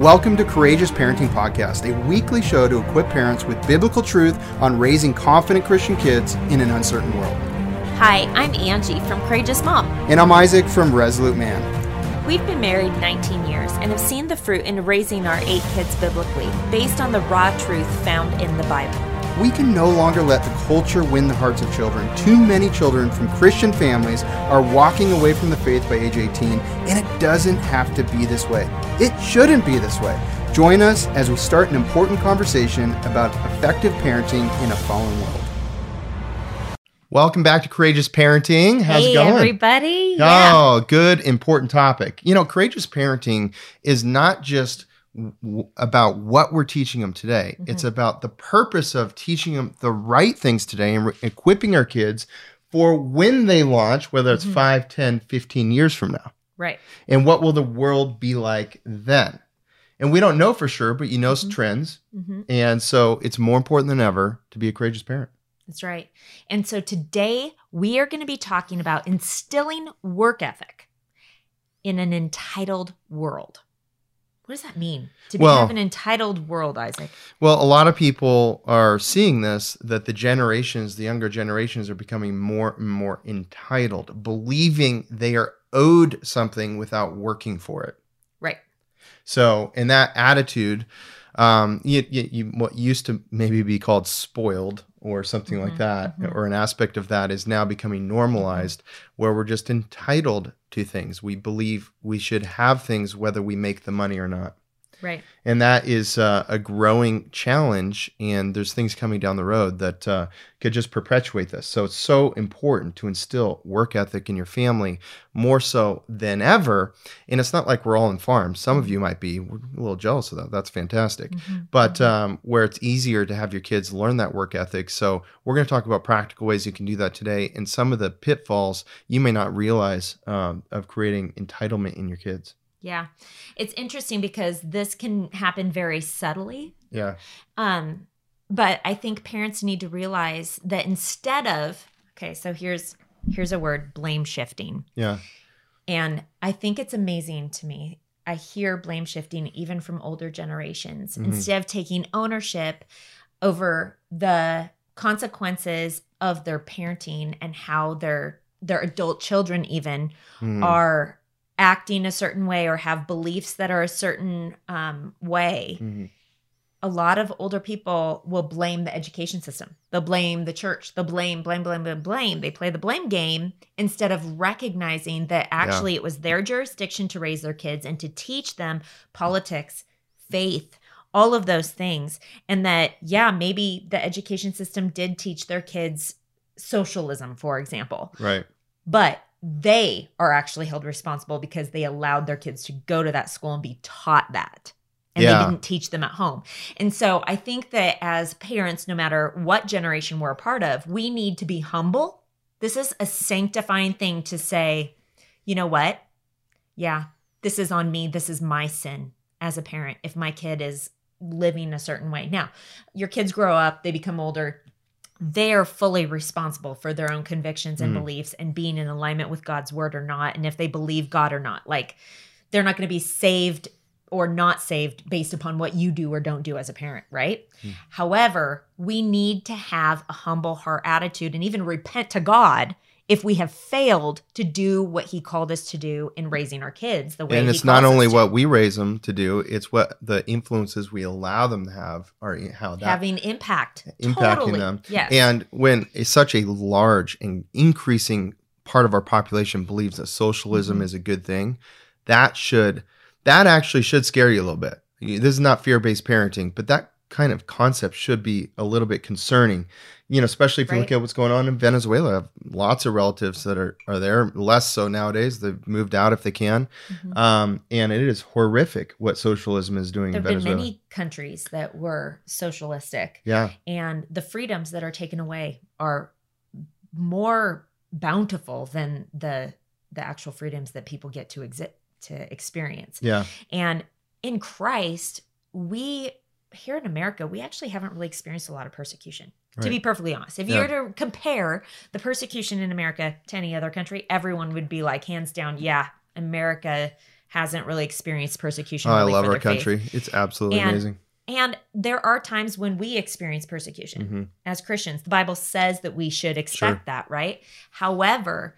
Welcome to Courageous Parenting Podcast, a weekly show to equip parents with biblical truth on raising confident Christian kids in an uncertain world. Hi, I'm Angie from Courageous Mom. And I'm Isaac from Resolute Man. We've been married 19 years and have seen the fruit in raising our 8 kids biblically, based on the raw truth found in the Bible. We can no longer let the culture win the hearts of children. Too many children from Christian families are walking away from the faith by age 18, and it doesn't have to be this way. It shouldn't be this way. Join us as we start an important conversation about effective parenting in a fallen world. Welcome back to Courageous Parenting. How's it going, everybody? Yeah. Oh, good, important topic. You know, Courageous Parenting is not just about what we're teaching them today. Mm-hmm. It's about the purpose of teaching them the right things today and equipping our kids for when they launch, whether it's 5, 10, 15 years from now. Right. And what will the world be like then? And we don't know for sure, but you know trends. Mm-hmm. And so it's more important than ever to be a courageous parent. That's right. And so today we are going to be talking about instilling work ethic in an entitled world. What does that mean? To be have an entitled world, Isaac? Well, a lot of people are seeing this, that the younger generations are becoming more and more entitled, believing they are owed something without working for it. Right. So in that attitude, what used to maybe be called spoiled or something like that, or an aspect of that is now becoming normalized where we're just entitled to things. We believe we should have things whether we make the money or not. Right. And that is a growing challenge, and there's things coming down the road that could just perpetuate this. So it's so important to instill work ethic in your family more so than ever. And it's not like we're all in farms. Some of you might be a little jealous of that. That's fantastic. Mm-hmm. But where it's easier to have your kids learn that work ethic. So we're going to talk about practical ways you can do that today and some of the pitfalls you may not realize of creating entitlement in your kids. Yeah. It's interesting because this can happen very subtly. Yeah. But I think parents need to realize that instead of, okay, so here's a word, blame shifting. Yeah. And I think it's amazing to me. I hear blame shifting even from older generations. Mm-hmm. Instead of taking ownership over the consequences of their parenting and how their adult children even are acting a certain way or have beliefs that are a certain way, a lot of older people will blame the education system. They'll blame the church. They'll blame. They play the blame game instead of recognizing that actually it was their jurisdiction to raise their kids and to teach them politics, faith, all of those things. And that, yeah, maybe the education system did teach their kids socialism, for example. Right. But they are actually held responsible because they allowed their kids to go to that school and be taught that. And they didn't teach them at home. And so I think that as parents, no matter what generation we're a part of, we need to be humble. This is a sanctifying thing to say, you know what? Yeah, this is on me. This is my sin as a parent if my kid is living a certain way. Now, your kids grow up, they become older. They're fully responsible for their own convictions and beliefs and being in alignment with God's word or not. And if they believe God or not, like they're not going to be saved or not saved based upon what you do or don't do as a parent. Right. Mm. However, we need to have a humble heart attitude and even repent to God if we have failed to do what he called us to do in raising our kids the way he calls us to. And it's not only what we raise them to do, it's what the influences we allow them to have are how that having impact. Impacting them. Yes. And when such a large and increasing part of our population believes that socialism is a good thing, that actually should scare you a little bit. This is not fear-based parenting, but that kind of concept should be a little bit concerning, you know, especially if you look at what's going on in Venezuela. I have lots of relatives that are there, less so nowadays. They've moved out if they can. And it is horrific what socialism is doing in Venezuela. There have been many countries that were socialistic. Yeah. And the freedoms that are taken away are more bountiful than the actual freedoms that people get to experience. Yeah. And in Christ, here in America, we actually haven't really experienced a lot of persecution, to be perfectly honest. If you were to compare the persecution in America to any other country, everyone would be like, hands down, America hasn't really experienced persecution. Oh, really, I love our country. Faith. It's absolutely amazing. And there are times when we experience persecution as Christians. The Bible says that we should expect that, right? However,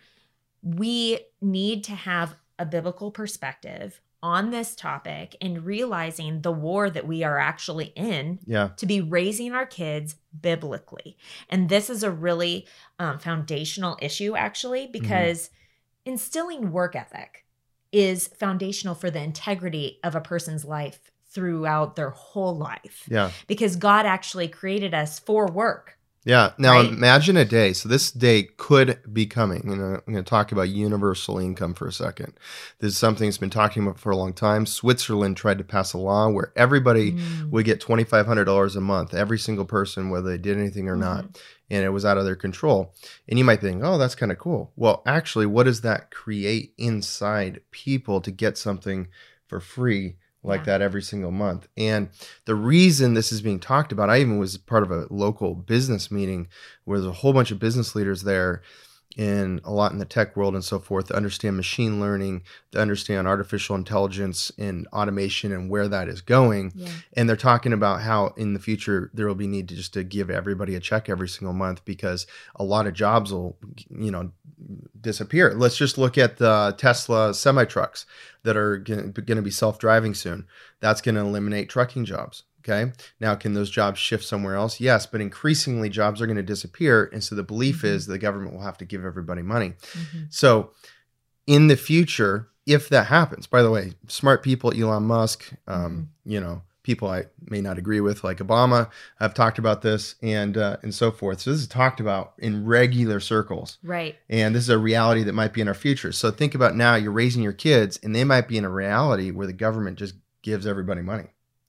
we need to have a biblical perspective on this topic and realizing the war that we are actually in to be raising our kids biblically. And this is a really foundational issue, actually, because instilling work ethic is foundational for the integrity of a person's life throughout their whole life. Yeah. Because God actually created us for work. Yeah. Now imagine a day. So this day could be coming. You know, I'm going to talk about universal income for a second. This is something that's been talking about for a long time. Switzerland tried to pass a law where everybody would get $2,500 a month, every single person, whether they did anything or not. And it was out of their control. And you might think, oh, that's kind of cool. Well, actually, what does that create inside people to get something for free like that every single month? And the reason this is being talked about, I even was part of a local business meeting where there's a whole bunch of business leaders there and a lot in the tech world and so forth to understand machine learning, to understand artificial intelligence and automation and where that is going. Yeah. And they're talking about how in the future there will be need to just to give everybody a check every single month because a lot of jobs will, you know, disappear. Let's just look at the Tesla semi-trucks that are going to be self-driving soon. That's going to eliminate trucking jobs. Okay. Now, can those jobs shift somewhere else? Yes, but increasingly jobs are going to disappear. And so the belief is the government will have to give everybody money. So in the future, if that happens, by the way, smart people, Elon Musk, you know, people I may not agree with, like Obama, have talked about this and so forth. So this is talked about in regular circles. Right. And this is a reality that might be in our future. So think about now you're raising your kids and they might be in a reality where the government just gives everybody money.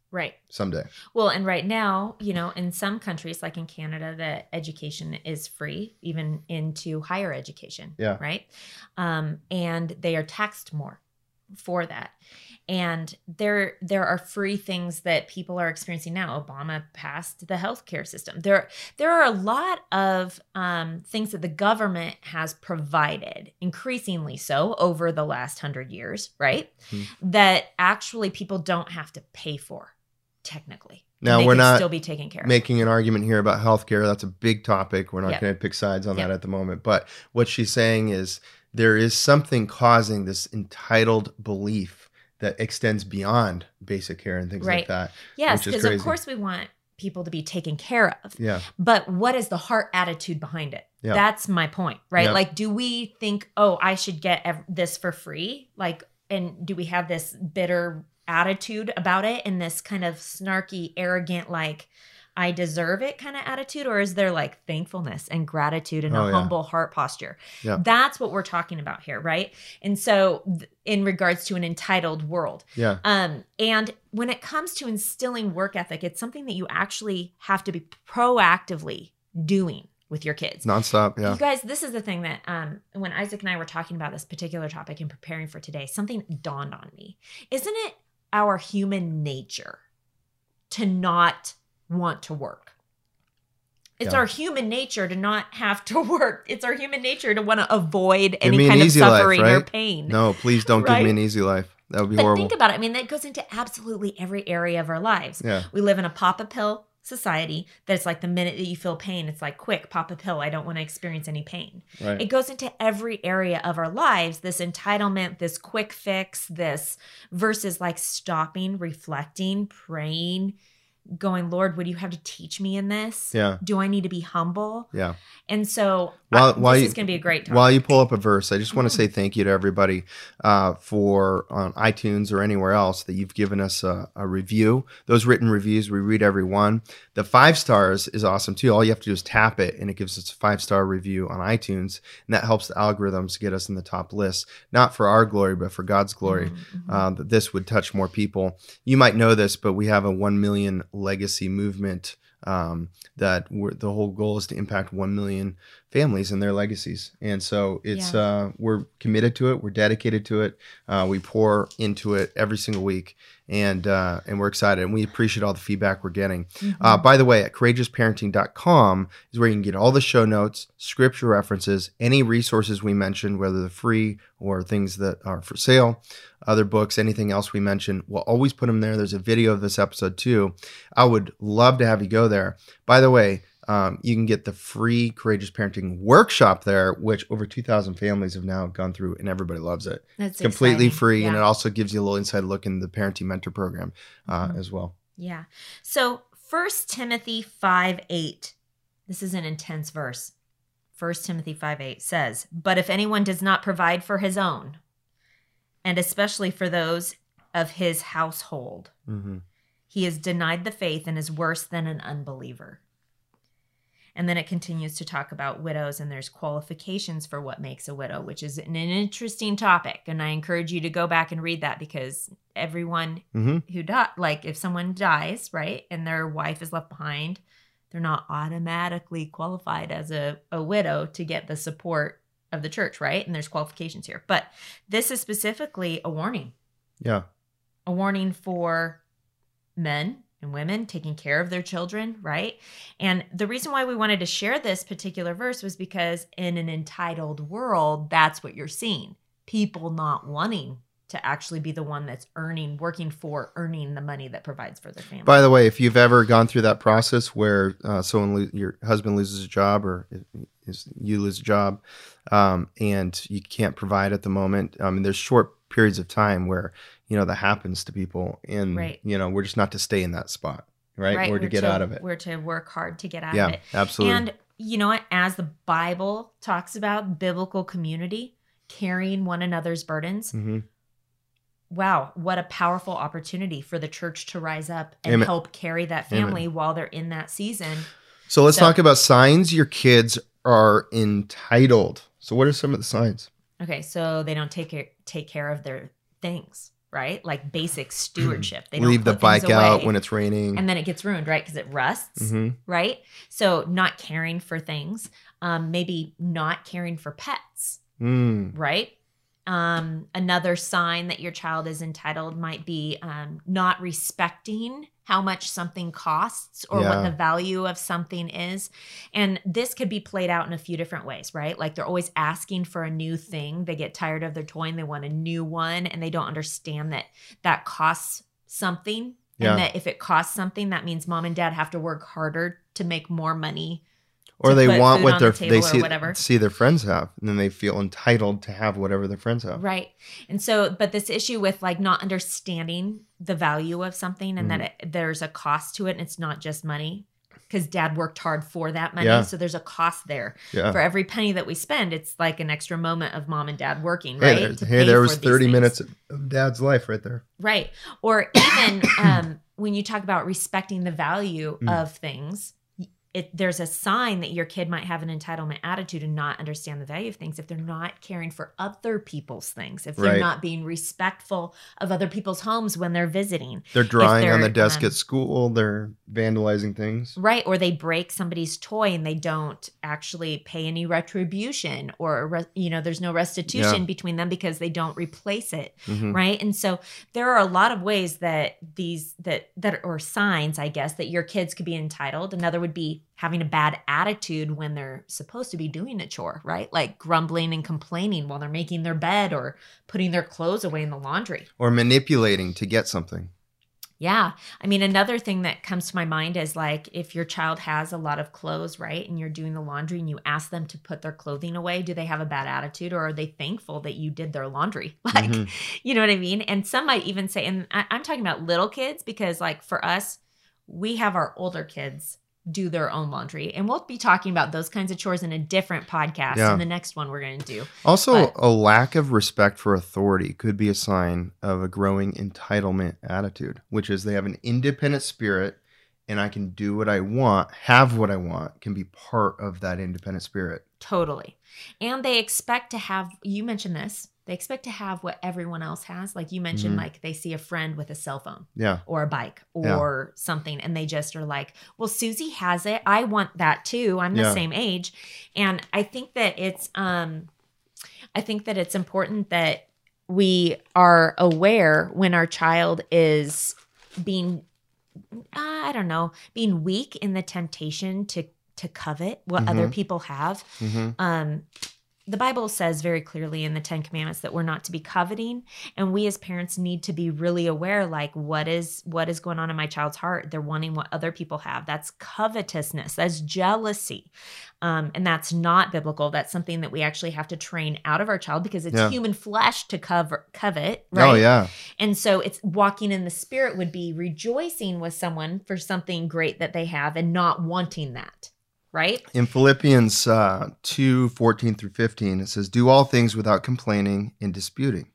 Right. Someday. Well, and right now, you know, in some countries, like in Canada, the education is free, even into higher education. Yeah. Right. And they are taxed more for that. And there are free things that people are experiencing now. Obama passed the healthcare system. There are a lot of things that the government has provided, increasingly so over the last 100 years, right? That actually people don't have to pay for, technically. Now we're not still be taken care of. Making an argument here about healthcare. That's a big topic. We're not going to pick sides on that at the moment. But what she's saying is there is something causing this entitled belief that extends beyond basic care and things like that. Yes, because of course we want people to be taken care of. Yeah. But what is the heart attitude behind it? Yeah. That's my point, right? Yeah. Like, do we think, oh, I should get this for free? Like, and do we have this bitter attitude about it and this kind of snarky, arrogant, like, I deserve it kind of attitude? Or is there like thankfulness and gratitude and a humble heart posture? Yeah. That's what we're talking about here, right? And so in regards to an entitled world. Yeah. And when it comes to instilling work ethic, it's something that you actually have to be proactively doing with your kids. Nonstop, yeah. You guys, this is the thing that when Isaac and I were talking about this particular topic and preparing for today, something dawned on me. Isn't it our human nature to not want to work? It's our human nature to not have to work. It's our human nature to want to avoid any kind of suffering or pain. No, please don't give me an easy life. That would be horrible. Think about it. I mean, that goes into absolutely every area of our lives. Yeah. We live in a pop a pill society that's like the minute that you feel pain, it's like, quick, pop a pill. I don't want to experience any pain. Right. It goes into every area of our lives, this entitlement, this quick fix, this versus like stopping, reflecting, praying, going, Lord, what do you have to teach me in this? Yeah. Do I need to be humble? Yeah. And so this is going to be a great time. While you pull up a verse, I just want to say thank you to everybody for on iTunes or anywhere else that you've given us a review. Those written reviews, we read every one. The 5 stars is awesome too. All you have to do is tap it and it gives us a 5-star review on iTunes. And that helps the algorithms get us in the top list, not for our glory, but for God's glory, that this would touch more people. You might know this, but we have a 1 million legacy movement that the whole goal is to impact 1 million families and their legacies. And so it's, we're committed to it. We're dedicated to it. We pour into it every single week, and we're excited, and we appreciate all the feedback we're getting. Mm-hmm. By the way, at courageousparenting.com is where you can get all the show notes, scripture references, any resources we mentioned, whether they're free or things that are for sale, other books, anything else we mentioned. We'll always put them there. There's a video of this episode too. I would love to have you go there. By the way, you can get the free Courageous Parenting Workshop there, which over 2,000 families have now gone through, and everybody loves it. That's completely exciting. Free, yeah. And it also gives you a little inside look into the Parenting Mentor Program as well. Yeah. So 1 Timothy 5:8, this is an intense verse. 1 Timothy 5:8 says, "But if anyone does not provide for his own, and especially for those of his household, he is denied the faith and is worse than an unbeliever." And then it continues to talk about widows, and there's qualifications for what makes a widow, which is an interesting topic. And I encourage you to go back and read that, because everyone who died, like if someone dies, right, and their wife is left behind, they're not automatically qualified as a widow to get the support of the church, right? And there's qualifications here. But this is specifically a warning. Yeah. A warning for men and women taking care of their children, right? And the reason why we wanted to share this particular verse was because in an entitled world, that's what you're seeing. People not wanting to actually be the one that's working for earning the money that provides for their family. By the way, if you've ever gone through that process where your husband loses a job, or you lose a job, and you can't provide at the moment, there's short periods of time where that happens to people, and we're just not to stay in that spot, right? We're to get out of it. We're to work hard to get out of it. Yeah, absolutely. And you know what? As the Bible talks about biblical community, carrying one another's burdens. Wow, what a powerful opportunity for the church to rise up and help carry that family while they're in that season. So let's talk about signs your kids are entitled. So what are some of the signs? Okay, so they don't take care of their things, right? Like basic stewardship. They don't leave the bike out when it's raining. And then it gets ruined, right? Because it rusts, right? So not caring for things, maybe not caring for pets, right? Another sign that your child is entitled might be not respecting how much something costs or what the value of something is. And this could be played out in a few different ways, right? Like they're always asking for a new thing. They get tired of their toy and they want a new one, and they don't understand that costs something. And that if it costs something, that means mom and dad have to work harder to make more money. Or they want what they see their friends have, and then they feel entitled to have whatever their friends have. Right. And so, but this issue with like not understanding the value of something, and that there's a cost to it, and it's not just money, because dad worked hard for that money. So there's a cost there. For every penny that we spend, it's like an extra moment of mom and dad working, right? There was 30 minutes of dad's life right there. Right. Or even when you talk about respecting the value of things, there's a sign that your kid might have an entitlement attitude and not understand the value of things if they're not caring for other people's things, if they're not being respectful of other people's homes when they're visiting. They're drawing on the desk at school. They're vandalizing things. Right. Or they break somebody's toy and they don't actually pay any retribution, or, there's no restitution between them because they don't replace it. Right. And so there are a lot of ways that that are signs, I guess, that your kids could be entitled. Another would be having a bad attitude when they're supposed to be doing a chore, right? Like grumbling and complaining while they're making their bed or putting their clothes away in the laundry. Or manipulating to get something. Yeah. Another thing that comes to my mind is like if your child has a lot of clothes, right, and you're doing the laundry and you ask them to put their clothing away, do they have a bad attitude, or are they thankful that you did their laundry? Like, you know what I mean? And some might even say, and I'm talking about little kids, because like for us, we have our older kids do their own laundry. And we'll be talking about those kinds of chores in a different podcast in the next one we're going to do. Also, a lack of respect for authority could be a sign of a growing entitlement attitude, which is they have an independent spirit, and I can do what I want, have what I want, can be part of that independent spirit. Totally. And they expect to have, you mentioned this, They expect to have what everyone else has. Like you mentioned, like they see a friend with a cell phone or a bike or something. And they just are like, well, Susie has it. I want that too. I'm the same age. And I think that it's important that we are aware when our child is being, being weak in the temptation to covet what other people have. The Bible says very clearly in the Ten Commandments that we're not to be coveting. And we as parents need to be really aware, like what is going on in my child's heart? They're wanting what other people have. That's covetousness. That's jealousy. And that's not biblical. That's something that we actually have to train out of our child because it's human flesh to covet, right? Oh, yeah. And so it's walking in the Spirit would be rejoicing with someone for something great that they have and not wanting that. Right? In Philippians 2:14-15, it says, do all things without complaining and disputing,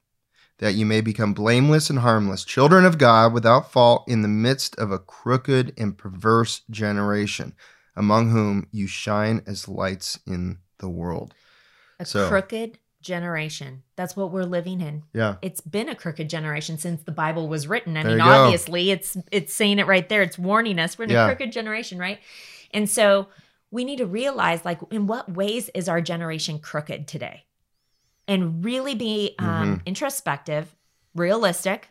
that you may become blameless and harmless, children of God without fault in the midst of a crooked and perverse generation, among whom you shine as lights in the world. Crooked generation. That's what we're living in. Yeah. It's been a crooked generation since the Bible was written. I mean, obviously, it's saying it right there. It's warning us. We're in a crooked generation, right? And so we need to realize, like, in what ways is our generation crooked today? And really be introspective, realistic,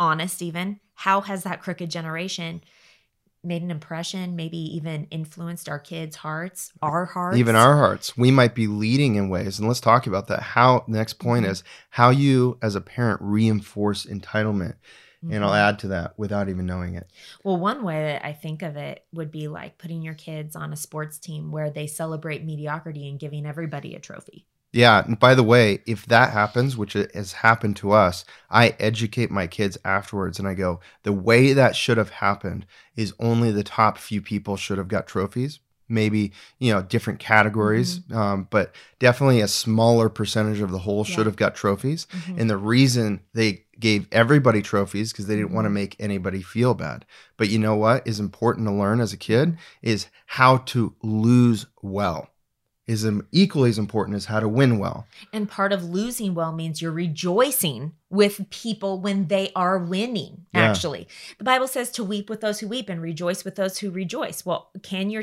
honest even. How has that crooked generation made an impression, maybe even influenced our kids' hearts, our hearts? Even our hearts. We might be leading in ways, and let's talk about that. How, the next point is how you as a parent reinforce entitlement. And I'll add to that without even knowing it. Well, one way that I think of it would be like putting your kids on a sports team where they celebrate mediocrity and giving everybody a trophy. Yeah. And by the way, if that happens, which has happened to us, I educate my kids afterwards and I go, the way that should have happened is only the top few people should have got trophies. Maybe, you know, different categories, but definitely a smaller percentage of the whole should have got trophies. And the reason they gave everybody trophies because they didn't want to make anybody feel bad. But you know what is important to learn as a kid is how to lose well. Is equally as important as how to win well. And part of losing well means you're rejoicing with people when they are winning, actually. The Bible says to weep with those who weep and rejoice with those who rejoice. Well, can you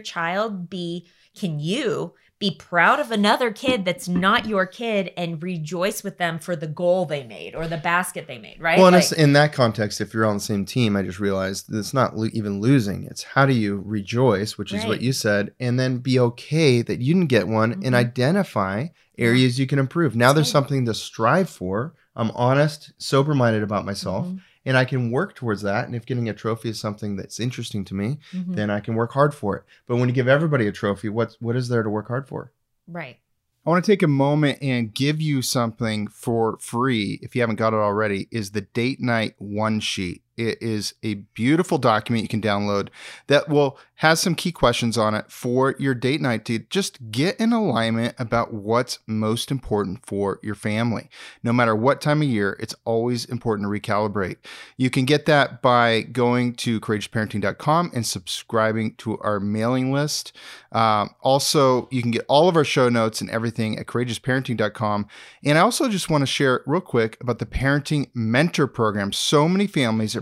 be proud of another kid that's not your kid and rejoice with them for the goal they made or the basket they made, right? Well, and in that context, if you're on the same team, I just realized that it's not even losing. It's how do you rejoice, which is what you said, and then be okay that you didn't get one and identify areas you can improve. Now there's something to strive for. I'm honest, sober-minded about myself. And I can work towards that. And if getting a trophy is something that's interesting to me, then I can work hard for it. But when you give everybody a trophy, what is there to work hard for? Right. I want to take a moment and give you something for free, if you haven't got it already, is the Date Night One Sheet. It is a beautiful document you can download that will have some key questions on it for your date night to just get in alignment about what's most important for your family. No matter what time of year, it's always important to recalibrate. You can get that by going to courageousparenting.com and subscribing to our mailing list. Also, you can get all of our show notes and everything at courageousparenting.com. And I also just want to share real quick about the Parenting Mentor Program. So many families are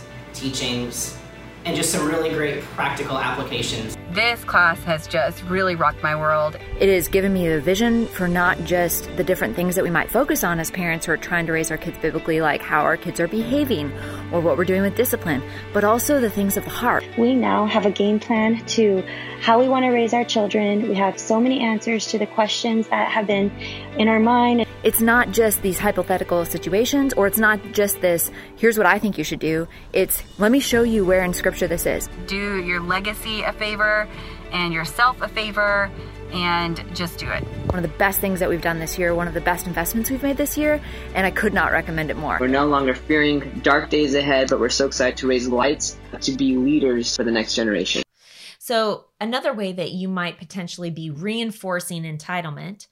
teachings and just some really great practical applications. This class has just really rocked my world. It has given me a vision for not just the different things that we might focus on as parents who are trying to raise our kids biblically, like how our kids are behaving or what we're doing with discipline, but also the things of the heart. We now have a game plan to how we want to raise our children. We have so many answers to the questions that have been in our mind. It's not just these hypothetical situations, or it's not just this, here's what I think you should do. It's, let me show you where in Scripture this is. Do your legacy a favor and yourself a favor and just do it. One of the best things that we've done this year, one of the best investments we've made this year, and I could not recommend it more. We're no longer fearing dark days ahead, but we're so excited to raise lights, to be leaders for the next generation. So another way that you might potentially be reinforcing entitlement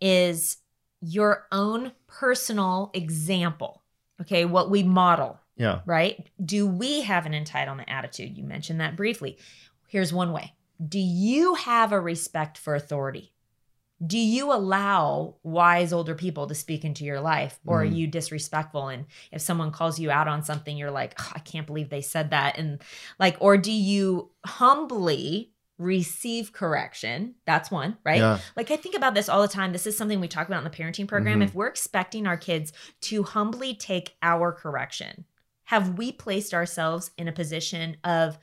is your own personal example, okay? What we model, yeah, right? Do we have an entitlement attitude? You mentioned that briefly. Here's one way. Do you have a respect for authority? Do you allow wise older people to speak into your life, or are you disrespectful? And if someone calls you out on something, you're like, oh, I can't believe they said that. And like, or do you humbly receive correction? That's one, right? Yeah. Like, I think about this all the time. This is something we talk about in the parenting program. If we're expecting our kids to humbly take our correction, have we placed ourselves in a position of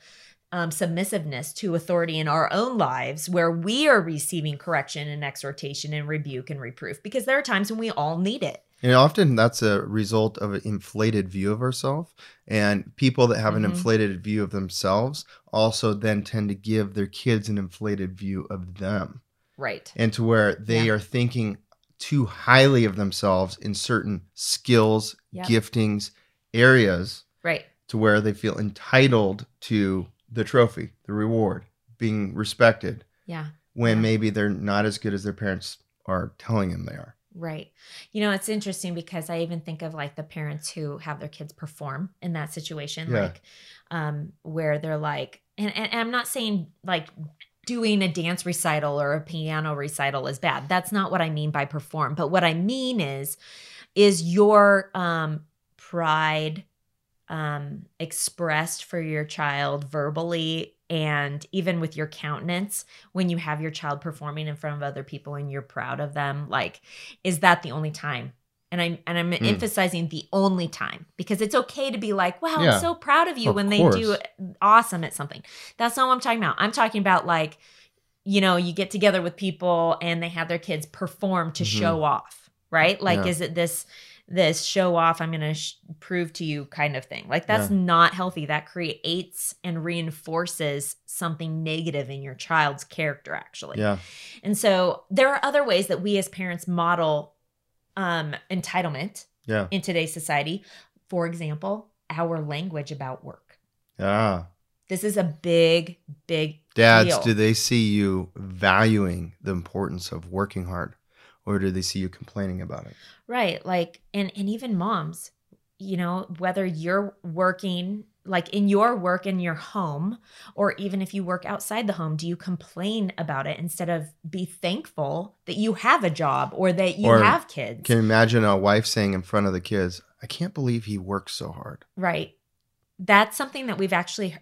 submissiveness to authority in our own lives where we are receiving correction and exhortation and rebuke and reproof? Because there are times when we all need it. And often that's a result of an inflated view of ourselves, and people that have an inflated view of themselves also then tend to give their kids an inflated view of them. Right. And to where they are thinking too highly of themselves in certain skills, giftings, areas. Right. To where they feel entitled to the trophy, the reward, being respected. Yeah. When maybe they're not as good as their parents are telling them they are. Right. You know, it's interesting because I even think of like the parents who have their kids perform in that situation, like where they're like, and I'm not saying like doing a dance recital or a piano recital is bad. That's not what I mean by perform. But what I mean is your pride expressed for your child verbally and even with your countenance when you have your child performing in front of other people and you're proud of them? Like, is that the only time? And I'm emphasizing the only time, because it's okay to be like, wow, I'm so proud of you when they do awesome at something. That's not what I'm talking about. I'm talking about like, you know, you get together with people and they have their kids perform to show off, right? Like, is it this show off, I'm going to prove to you kind of thing? Like, that's not healthy. That creates and reinforces something negative in your child's character, actually. Yeah. And so there are other ways that we as parents model entitlement in today's society. For example, our language about work. Yeah. This is a big, big deal. Dads, do they see you valuing the importance of working hard? Or do they see you complaining about it? Right. Like, and even moms, you know, whether you're working, like in your work in your home, or even if you work outside the home, do you complain about it instead of be thankful that you have a job or that you have kids? Can you imagine a wife saying in front of the kids, I can't believe he works so hard? Right. That's something that we've actually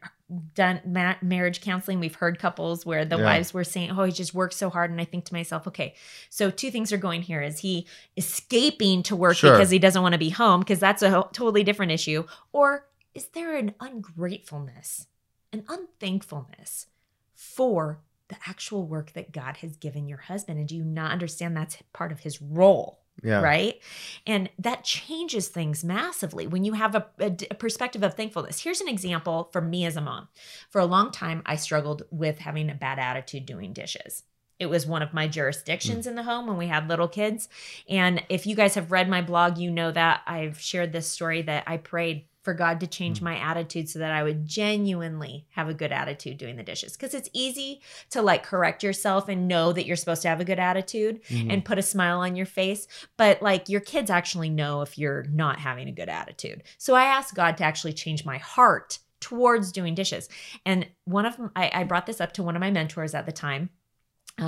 done marriage counseling. We've heard couples where the wives were saying, oh, he just works so hard. And I think to myself, okay, so two things are going here. Is he escaping to work because he doesn't want to be home? Because that's a totally different issue. Or is there an ungratefulness, an unthankfulness for the actual work that God has given your husband? And do you not understand that's part of his role? Yeah. Right. And that changes things massively when you have a perspective of thankfulness. Here's an example for me as a mom. For a long time, I struggled with having a bad attitude doing dishes. It was one of my jurisdictions in the home when we had little kids. And if you guys have read my blog, you know that I've shared this story that I prayed for God to change my attitude so that I would genuinely have a good attitude doing the dishes. Because it's easy to like correct yourself and know that you're supposed to have a good attitude and put a smile on your face. But like your kids actually know if you're not having a good attitude. So I asked God to actually change my heart towards doing dishes. And one of them, I brought this up to one of my mentors at the time.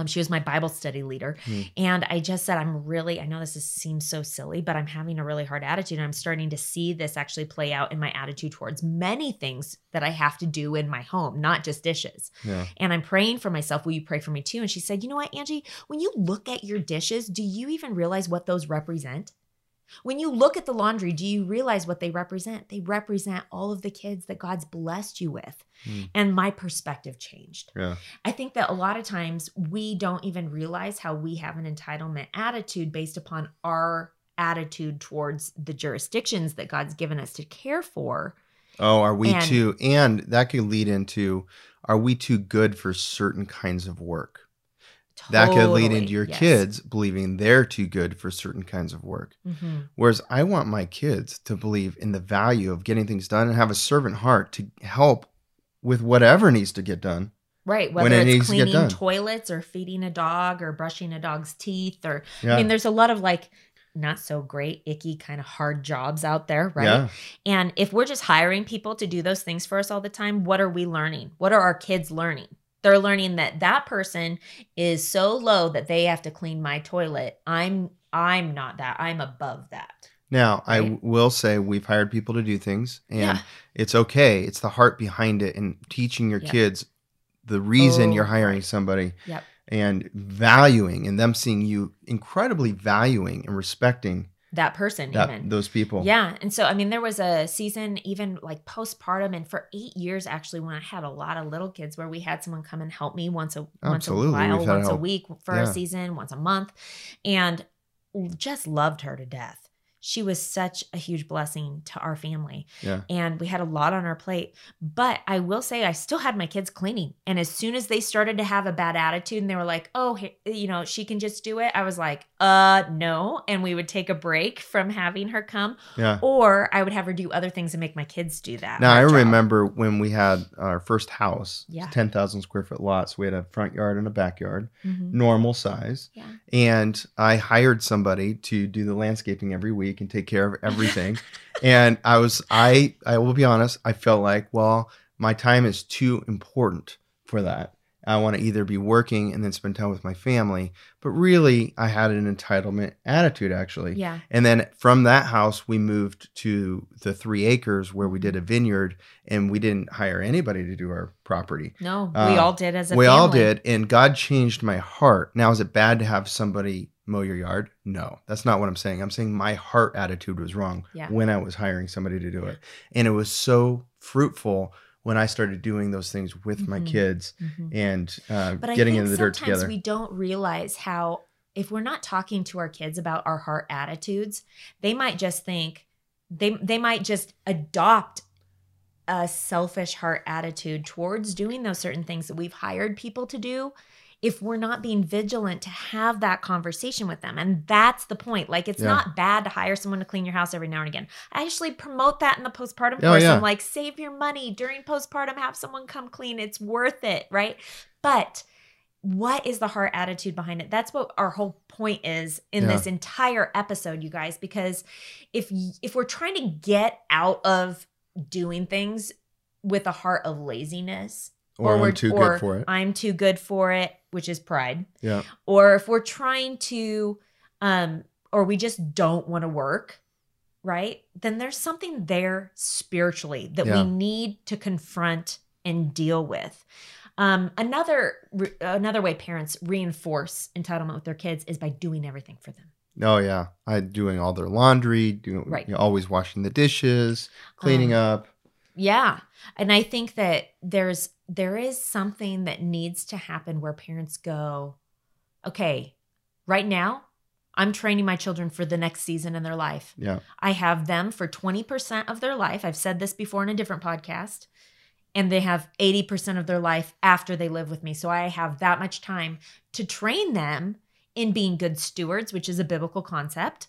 She was my Bible study leader. And I just said, I know this seems so silly, but I'm having a really hard attitude. And I'm starting to see this actually play out in my attitude towards many things that I have to do in my home, not just dishes. Yeah. And I'm praying for myself. Will you pray for me too? And she said, you know what, Angie, when you look at your dishes, do you even realize what those represent? When you look at the laundry, do you realize what they represent? They represent all of the kids that God's blessed you with. And my perspective changed. Yeah. I think that a lot of times we don't even realize how we have an entitlement attitude based upon our attitude towards the jurisdictions that God's given us to care for. Oh, are we too? And that could lead into, are we too good for certain kinds of work? Totally. That could lead into your kids believing they're too good for certain kinds of work. Mm-hmm. Whereas I want my kids to believe in the value of getting things done and have a servant heart to help with whatever needs to get done. Right. Whether it's cleaning toilets or feeding a dog or brushing a dog's teeth or, I mean, there's a lot of like not so great, icky kind of hard jobs out there. Right. Yeah. And if we're just hiring people to do those things for us all the time, what are we learning? What are our kids learning? They're learning that that person is so low that they have to clean my toilet. I'm not that. I'm above that. Now, right? I will say we've hired people to do things and it's okay. It's the heart behind it and teaching your kids the reason you're hiring somebody and valuing and them seeing you incredibly valuing and respecting that person, even those people. Yeah. And so, I mean, there was a season even like postpartum and for 8 years, actually, when I had a lot of little kids where we had someone come and help me once a week for a season, once a month, and just loved her to death. She was such a huge blessing to our family. Yeah. And we had a lot on our plate, but I will say I still had my kids cleaning. And as soon as they started to have a bad attitude and they were like, oh, you know, she can just do it. I was like, no. And we would take a break from having her come or I would have her do other things and make my kids do that. Now I remember when we had our first house, 10,000 square foot lots, we had a front yard and a backyard, normal size. Yeah. And I hired somebody to do the landscaping every week and take care of everything. And I will be honest, I felt like, well, my time is too important for that. I want to either be working and then spend time with my family, but really I had an entitlement attitude actually. Yeah. And then from that house, we moved to the 3 acres where we did a vineyard and we didn't hire anybody to do our property. No, we all did as a family. We all did. And God changed my heart. Now, is it bad to have somebody mow your yard? No, that's not what I'm saying. I'm saying my heart attitude was wrong when I was hiring somebody to do it. And it was so fruitful when I started doing those things with my kids and getting into the dirt together. Sometimes we don't realize how, if we're not talking to our kids about our heart attitudes, they might just think, they might just adopt a selfish heart attitude towards doing those certain things that we've hired people to do if we're not being vigilant to have that conversation with them. And that's the point. Like, it's not bad to hire someone to clean your house every now and again. I actually promote that in the postpartum course. I'm like, save your money during postpartum, have someone come clean. It's worth it, right? But what is the heart attitude behind it? That's what our whole point is in this entire episode, you guys, because if we're trying to get out of doing things with a heart of laziness, or I'm too good for it. I'm too good for it, which is pride. Yeah. Or if we're trying to, or we just don't want to work, right? Then there's something there spiritually that we need to confront and deal with. Another way parents reinforce entitlement with their kids is by doing everything for them. Oh, yeah. Doing all their laundry, you know, always washing the dishes, cleaning up. Yeah. And I think that there is something that needs to happen where parents go, okay, right now I'm training my children for the next season in their life. Yeah. I have them for 20% of their life. I've said this before in a different podcast, and they have 80% of their life after they live with me. So I have that much time to train them in being good stewards, which is a biblical concept,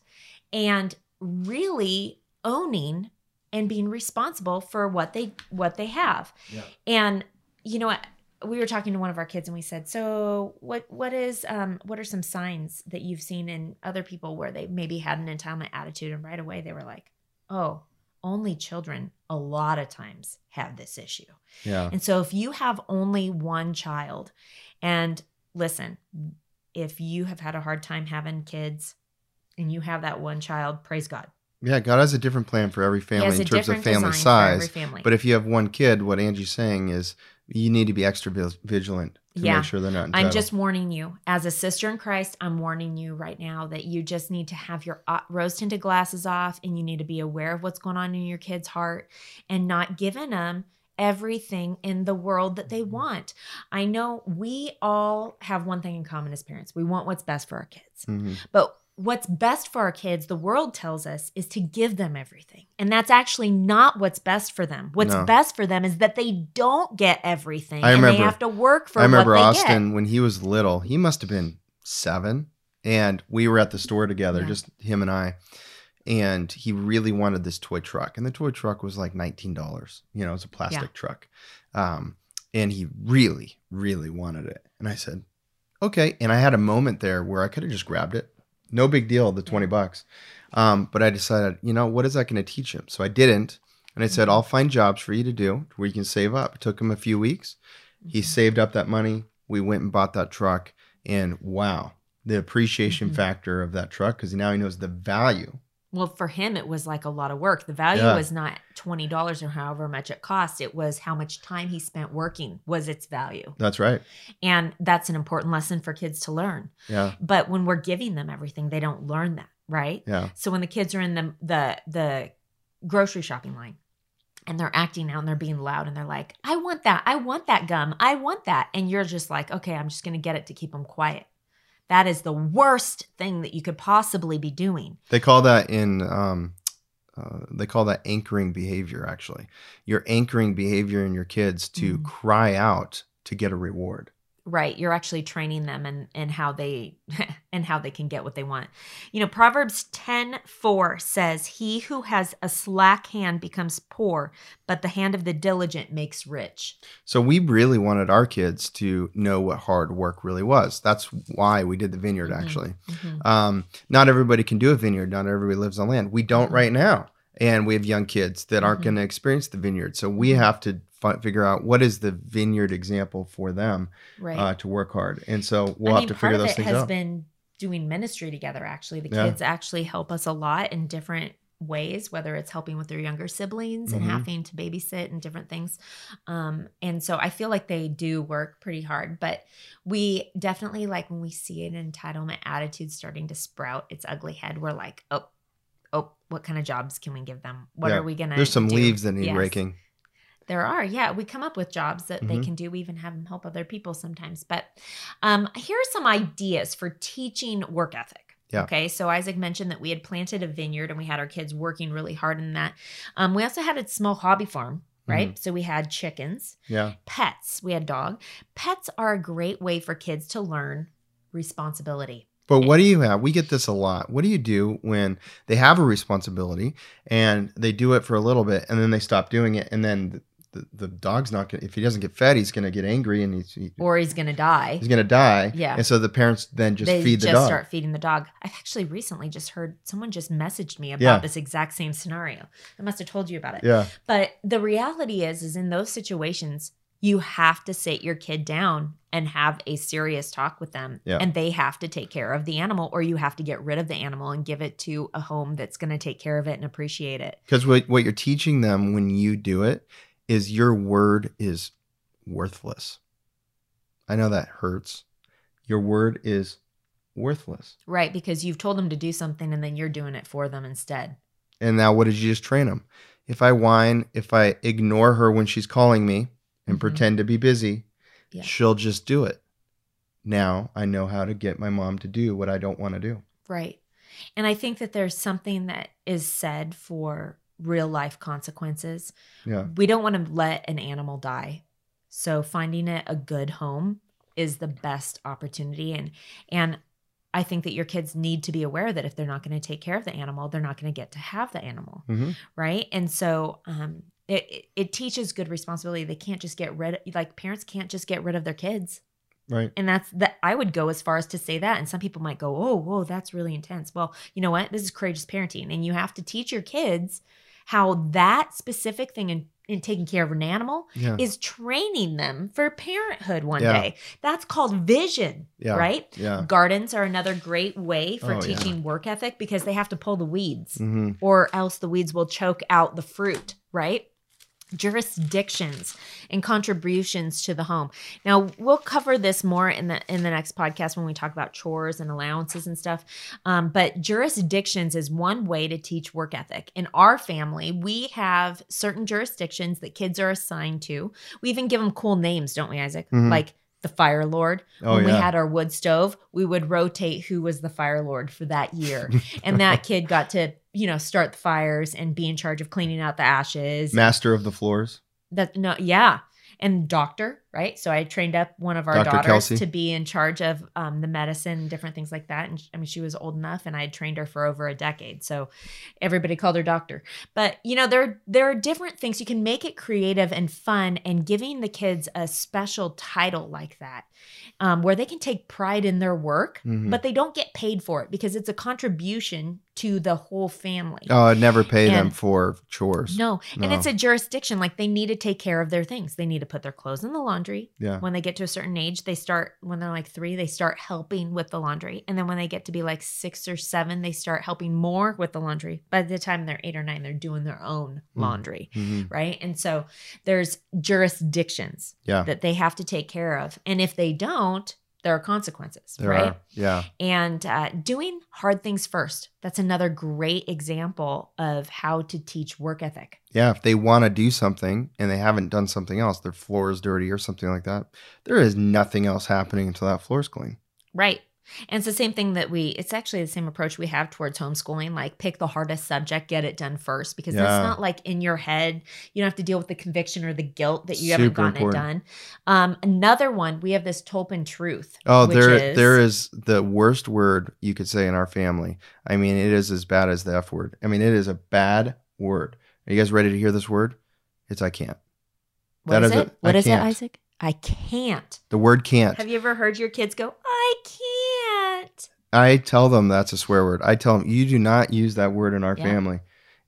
and really owning and being responsible for what they have. Yeah. And, you know, we were talking to one of our kids and we said, so what are some signs that you've seen in other people where they maybe had an entitlement attitude? And right away they were like, oh, only children a lot of times have this issue. Yeah. And so if you have only one child, and listen, if you have had a hard time having kids and you have that one child, praise God. Yeah, God has a different plan for every family in terms of family size. But if you have one kid, what Angie's saying is you need to be extra vigilant to make sure they're not entitled. I'm just warning you. As a sister in Christ, I'm warning you right now that you just need to have your rose-tinted glasses off, and you need to be aware of what's going on in your kid's heart and not giving them everything in the world that they want. I know we all have one thing in common as parents. We want what's best for our kids. But what's best for our kids, the world tells us, is to give them everything. And that's actually not what's best for them. What's best for them is that they don't get everything. And they have to work for what they get. I remember Austin, when he was little, he must have been 7. And we were at the store together, just him and I. And he really wanted this toy truck. And the toy truck was like $19. You know, it's a plastic truck. And he really, really wanted it. And I said, okay. And I had a moment there where I could have just grabbed it. No big deal, the $20. But I decided, you know, what is that going to teach him? So I didn't. And I said, I'll find jobs for you to do where you can save up. It took him a few weeks. He saved up that money. We went and bought that truck. And wow, the appreciation factor of that truck, because now he knows the value. Well, for him, it was like a lot of work. The value was not $20 or however much it cost. It was how much time he spent working was its value. That's right. And that's an important lesson for kids to learn. Yeah. But when we're giving them everything, they don't learn that, right? Yeah. So when the kids are in the grocery shopping line and they're acting out and they're being loud and they're like, I want that. I want that gum. I want that. And you're just like, okay, I'm just going to get it to keep them quiet. That is the worst thing that you could possibly be doing. They call that anchoring behavior, actually. You're anchoring behavior in your kids to cry out to get a reward. Right. You're actually training them in how they and how they can get what they want. You know, Proverbs 10:4 says, he who has a slack hand becomes poor, but the hand of the diligent makes rich. So we really wanted our kids to know what hard work really was. That's why we did the vineyard, actually. Not everybody can do a vineyard. Not everybody lives on land. We don't right now. And we have young kids that aren't going to experience the vineyard. So we have to figure out what is the vineyard example for them to work hard. And so we'll have to figure those things out. Part of it has been doing ministry together, actually. The kids actually help us a lot in different ways, whether it's helping with their younger siblings and having to babysit and different things. And so I feel like they do work pretty hard, but we definitely, like when we see an entitlement attitude starting to sprout its ugly head, we're like, oh, what kind of jobs can we give them? What are we going to do? There's some leaves that need raking. There are. Yeah. We come up with jobs that they can do. We even have them help other people sometimes. But here are some ideas for teaching work ethic. Yeah. Okay. So Isaac mentioned that we had planted a vineyard and we had our kids working really hard in that. We also had a small hobby farm, right? So we had chickens, pets. We had dog. Pets are a great way for kids to learn responsibility. But what do you have? We get this a lot. What do you do when they have a responsibility and they do it for a little bit and then they stop doing it? And then the dog's not going to, if he doesn't get fed, he's going to get angry and he's going to die. He's going to die. Yeah. And so the parents then feed the dog. They just start feeding the dog. I've actually recently just heard someone just messaged me about this exact same scenario. I must have told you about it. Yeah. But the reality is in those situations, you have to sit your kid down and have a serious talk with them. Yeah. And they have to take care of the animal, or you have to get rid of the animal and give it to a home that's going to take care of it and appreciate it. Because what you're teaching them when you do it is your word is worthless. I know that hurts. Your word is worthless. Right, because you've told them to do something and then you're doing it for them instead. And now what did you just train them? If I whine, if I ignore her when she's calling me, and pretend to be busy, she'll just do it. Now I know how to get my mom to do what I don't want to do. Right. And I think that there's something that is said for real life consequences. Yeah. We don't want to let an animal die. So finding it a good home is the best opportunity. And I think that your kids need to be aware that if they're not going to take care of the animal, they're not going to get to have the animal. Right. And so, It teaches good responsibility. They can't just get rid of, like parents can't just get rid of their kids. Right. And I would go as far as to say that. And some people might go, oh, whoa, that's really intense. Well, you know what? This is courageous parenting. And you have to teach your kids how that specific thing in taking care of an animal is training them for parenthood one day. That's called vision, right? Yeah. Gardens are another great way for teaching work ethic because they have to pull the weeds or else the weeds will choke out the fruit, right? Jurisdictions and contributions to the home. Now we'll cover this more in the next podcast when we talk about chores and allowances and stuff. But jurisdictions is one way to teach work ethic. In our family, we have certain jurisdictions that kids are assigned to. We even give them cool names, don't we, Isaac? Like the fire lord. When we had our wood stove, we would rotate who was the fire lord for that year. And that kid got to, you know, start the fires and be in charge of cleaning out the ashes. Master of the floors. And doctor, right? So I trained up one of our daughters to be in charge of the medicine, different things like that. And I mean, she was old enough and I had trained her for over a decade. So everybody called her doctor. But you know, there are different things. You can make it creative and fun, and giving the kids a special title like that where they can take pride in their work, but they don't get paid for it because it's a contribution to the whole family. Oh, I'd never pay them for chores. No. And it's a jurisdiction. Like, they need to take care of their things. They need to put their clothes in the laundry. Yeah. When they get to a certain age, they start, when they're like 3, they start helping with the laundry. And then when they get to be like 6 or 7, they start helping more with the laundry. By the time they're 8 or 9, they're doing their own laundry, right? And so there's jurisdictions that they have to take care of. And if they don't, there are consequences, right? Yeah. And doing hard things first. That's another great example of how to teach work ethic. Yeah. If they want to do something and they haven't done something else, their floor is dirty or something like that, there is nothing else happening until that floor is clean. Right. And it's the same thing that it's actually the same approach we have towards homeschooling, like pick the hardest subject, get it done first, because it's not like in your head, you don't have to deal with the conviction or the guilt that you haven't gotten it done. Another one, we have this Tolpin truth. Oh, there is the worst word you could say in our family. I mean, it is as bad as the F word. I mean, it is a bad word. Are you guys ready to hear this word? It's I can't. What is it, Isaac? I can't. The word can't. Have you ever heard your kids go, I can't? I tell them that's a swear word. I tell them, you do not use that word in our family.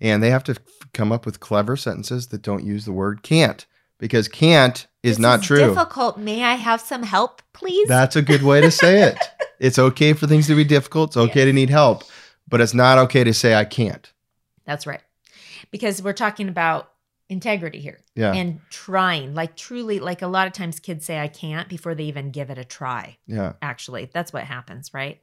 And they have to come up with clever sentences that don't use the word can't, because can't is not true. It's difficult. May I have some help, please? That's a good way to say it. It's okay for things to be difficult. It's okay to need help, but it's not okay to say I can't. That's right. Because we're talking about integrity here and trying, like, truly, like, a lot of times kids say I can't before they even give it a try. Actually, that's what happens, right?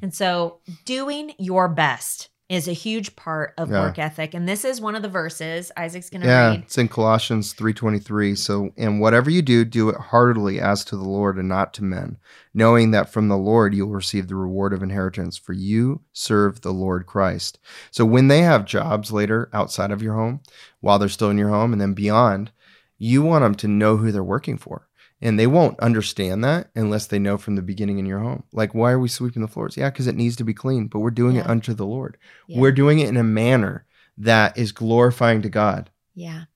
And so doing your best is a huge part of work ethic. And this is one of the verses Isaac's gonna read. It's in Colossians 3:23. So, and whatever you do it heartily as to the Lord and not to men, knowing that from the Lord you'll receive the reward of inheritance, for you serve the Lord Christ. So when they have jobs later outside of your home, while they're still in your home and then beyond, you want them to know who they're working for. And they won't understand that unless they know from the beginning in your home. Like, why are we sweeping the floors? Yeah, because it needs to be clean, but we're doing it unto the Lord. We're doing it in a manner that is glorifying to God. Yeah.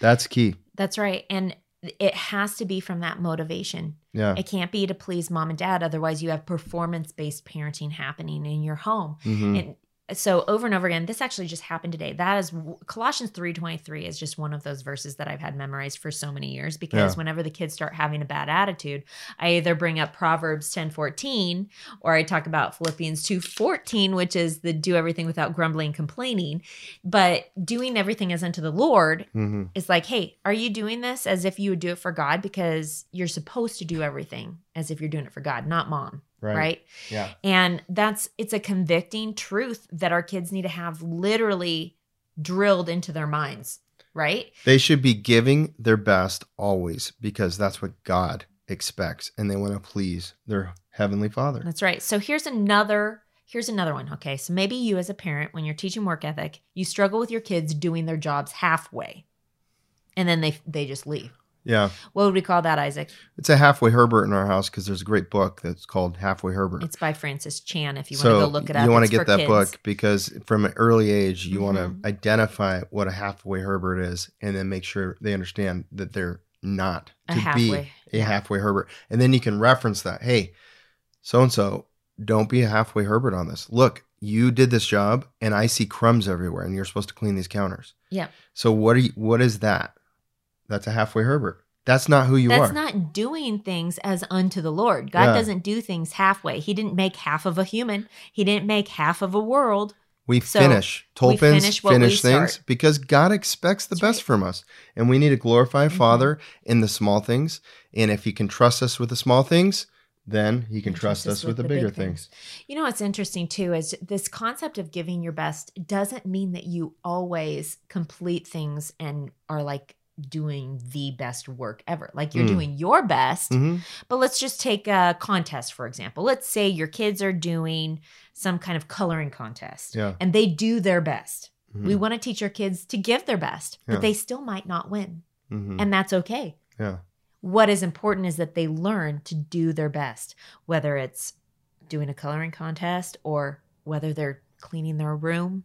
That's key. That's right. And it has to be from that motivation. Yeah. It can't be to please mom and dad. Otherwise, you have performance-based parenting happening in your home. So over and over again, this actually just happened today. That is, Colossians 3:23 is just one of those verses that I've had memorized for so many years, because whenever the kids start having a bad attitude, I either bring up Proverbs 10:14, or I talk about Philippians 2:14, which is the do everything without grumbling, complaining. But doing everything as unto the Lord is like, hey, are you doing this as if you would do it for God? Because you're supposed to do everything as if you're doing it for God, not mom. Right. Yeah. And it's a convicting truth that our kids need to have literally drilled into their minds, right? They should be giving their best always, because that's what God expects, and they want to please their heavenly Father. That's right. So here's another one. Okay. So maybe you as a parent, when you're teaching work ethic, you struggle with your kids doing their jobs halfway, and then they just leave. Yeah. What would we call that, Isaac? It's a Halfway Herbert in our house, because there's a great book that's called Halfway Herbert. It's by Francis Chan, if you want to go look it up. You want to get that book, because from an early age, you want to identify what a Halfway Herbert is, and then make sure they understand that they're not to be a Halfway Herbert. And then you can reference that. Hey, so-and-so, don't be a Halfway Herbert on this. Look, you did this job, and I see crumbs everywhere, and you're supposed to clean these counters. Yeah. So what is that? That's a halfway Herbert. That's not who you are. That's not doing things as unto the Lord. God doesn't do things halfway. He didn't make half of a human. He didn't make half of a world. We finish things because God expects the best from us. And we need to glorify Father in the small things. And if he can trust us with the small things, then he can trust us with the bigger things. You know, what's interesting too is this concept of giving your best doesn't mean that you always complete things and are like doing the best work ever. Like you're doing your best, but let's just take a contest, for example. Let's say your kids are doing some kind of coloring contest and they do their best. We want to teach our kids to give their best, but they still might not win. And that's okay. Yeah. What is important is that they learn to do their best, whether it's doing a coloring contest or whether they're cleaning their room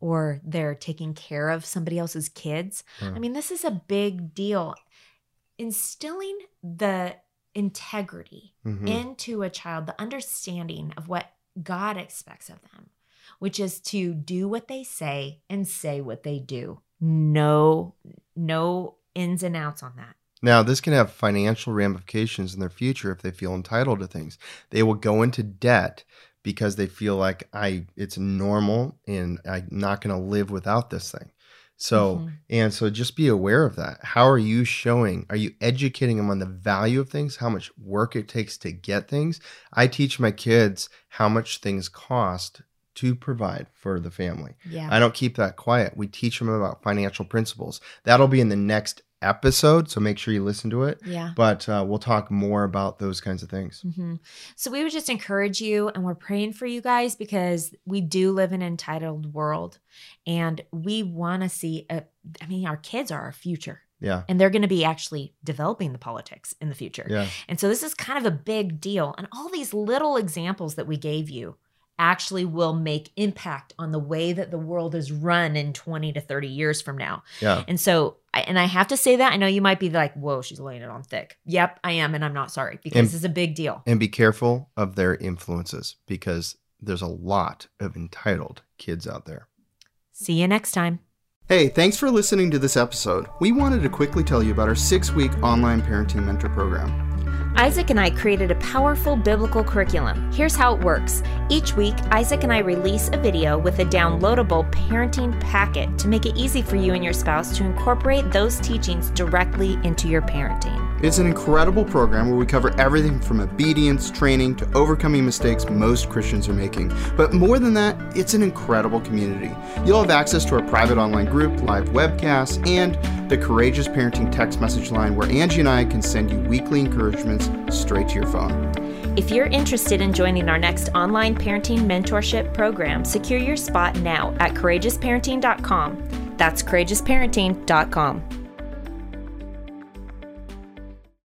or they're taking care of somebody else's kids. I mean, this is a big deal. Instilling the integrity into a child, the understanding of what God expects of them, which is to do what they say and say what they do. No ins and outs on that. Now, this can have financial ramifications in their future if they feel entitled to things. They will go into debt because they feel like it's normal and I'm not going to live without this thing. So, and so just be aware of that. How are you showing? Are you educating them on the value of things, how much work it takes to get things? I teach my kids how much things cost to provide for the family. Yeah. I don't keep that quiet. We teach them about financial principles. That'll be in the next episode, so make sure you listen to it. Yeah. But we'll talk more about those kinds of things. So we would just encourage you, and we're praying for you guys, because we do live in an entitled world, and we want to see, our kids are our future. Yeah. And they're going to be actually developing the politics in the future. Yeah. And so this is kind of a big deal. And all these little examples that we gave you actually will make impact on the way that the world is run in 20 to 30 years from now. Yeah. And so, and I have to say that, I know you might be like, whoa, she's laying it on thick. Yep, I am. And I'm not sorry, because this is a big deal. And be careful of their influences, because there's a lot of entitled kids out there. See you next time. Hey, thanks for listening to this episode. We wanted to quickly tell you about our 6-week online parenting mentor program. Isaac and I created a powerful biblical curriculum. Here's how it works. Each week, Isaac and I release a video with a downloadable parenting packet to make it easy for you and your spouse to incorporate those teachings directly into your parenting. It's an incredible program where we cover everything from obedience, training, to overcoming mistakes most Christians are making. But more than that, it's an incredible community. You'll have access to our private online group, live webcasts, and the Courageous Parenting text message line, where Angie and I can send you weekly encouragements straight to your phone. If you're interested in joining our next online parenting mentorship program, secure your spot now at CourageousParenting.com. That's CourageousParenting.com.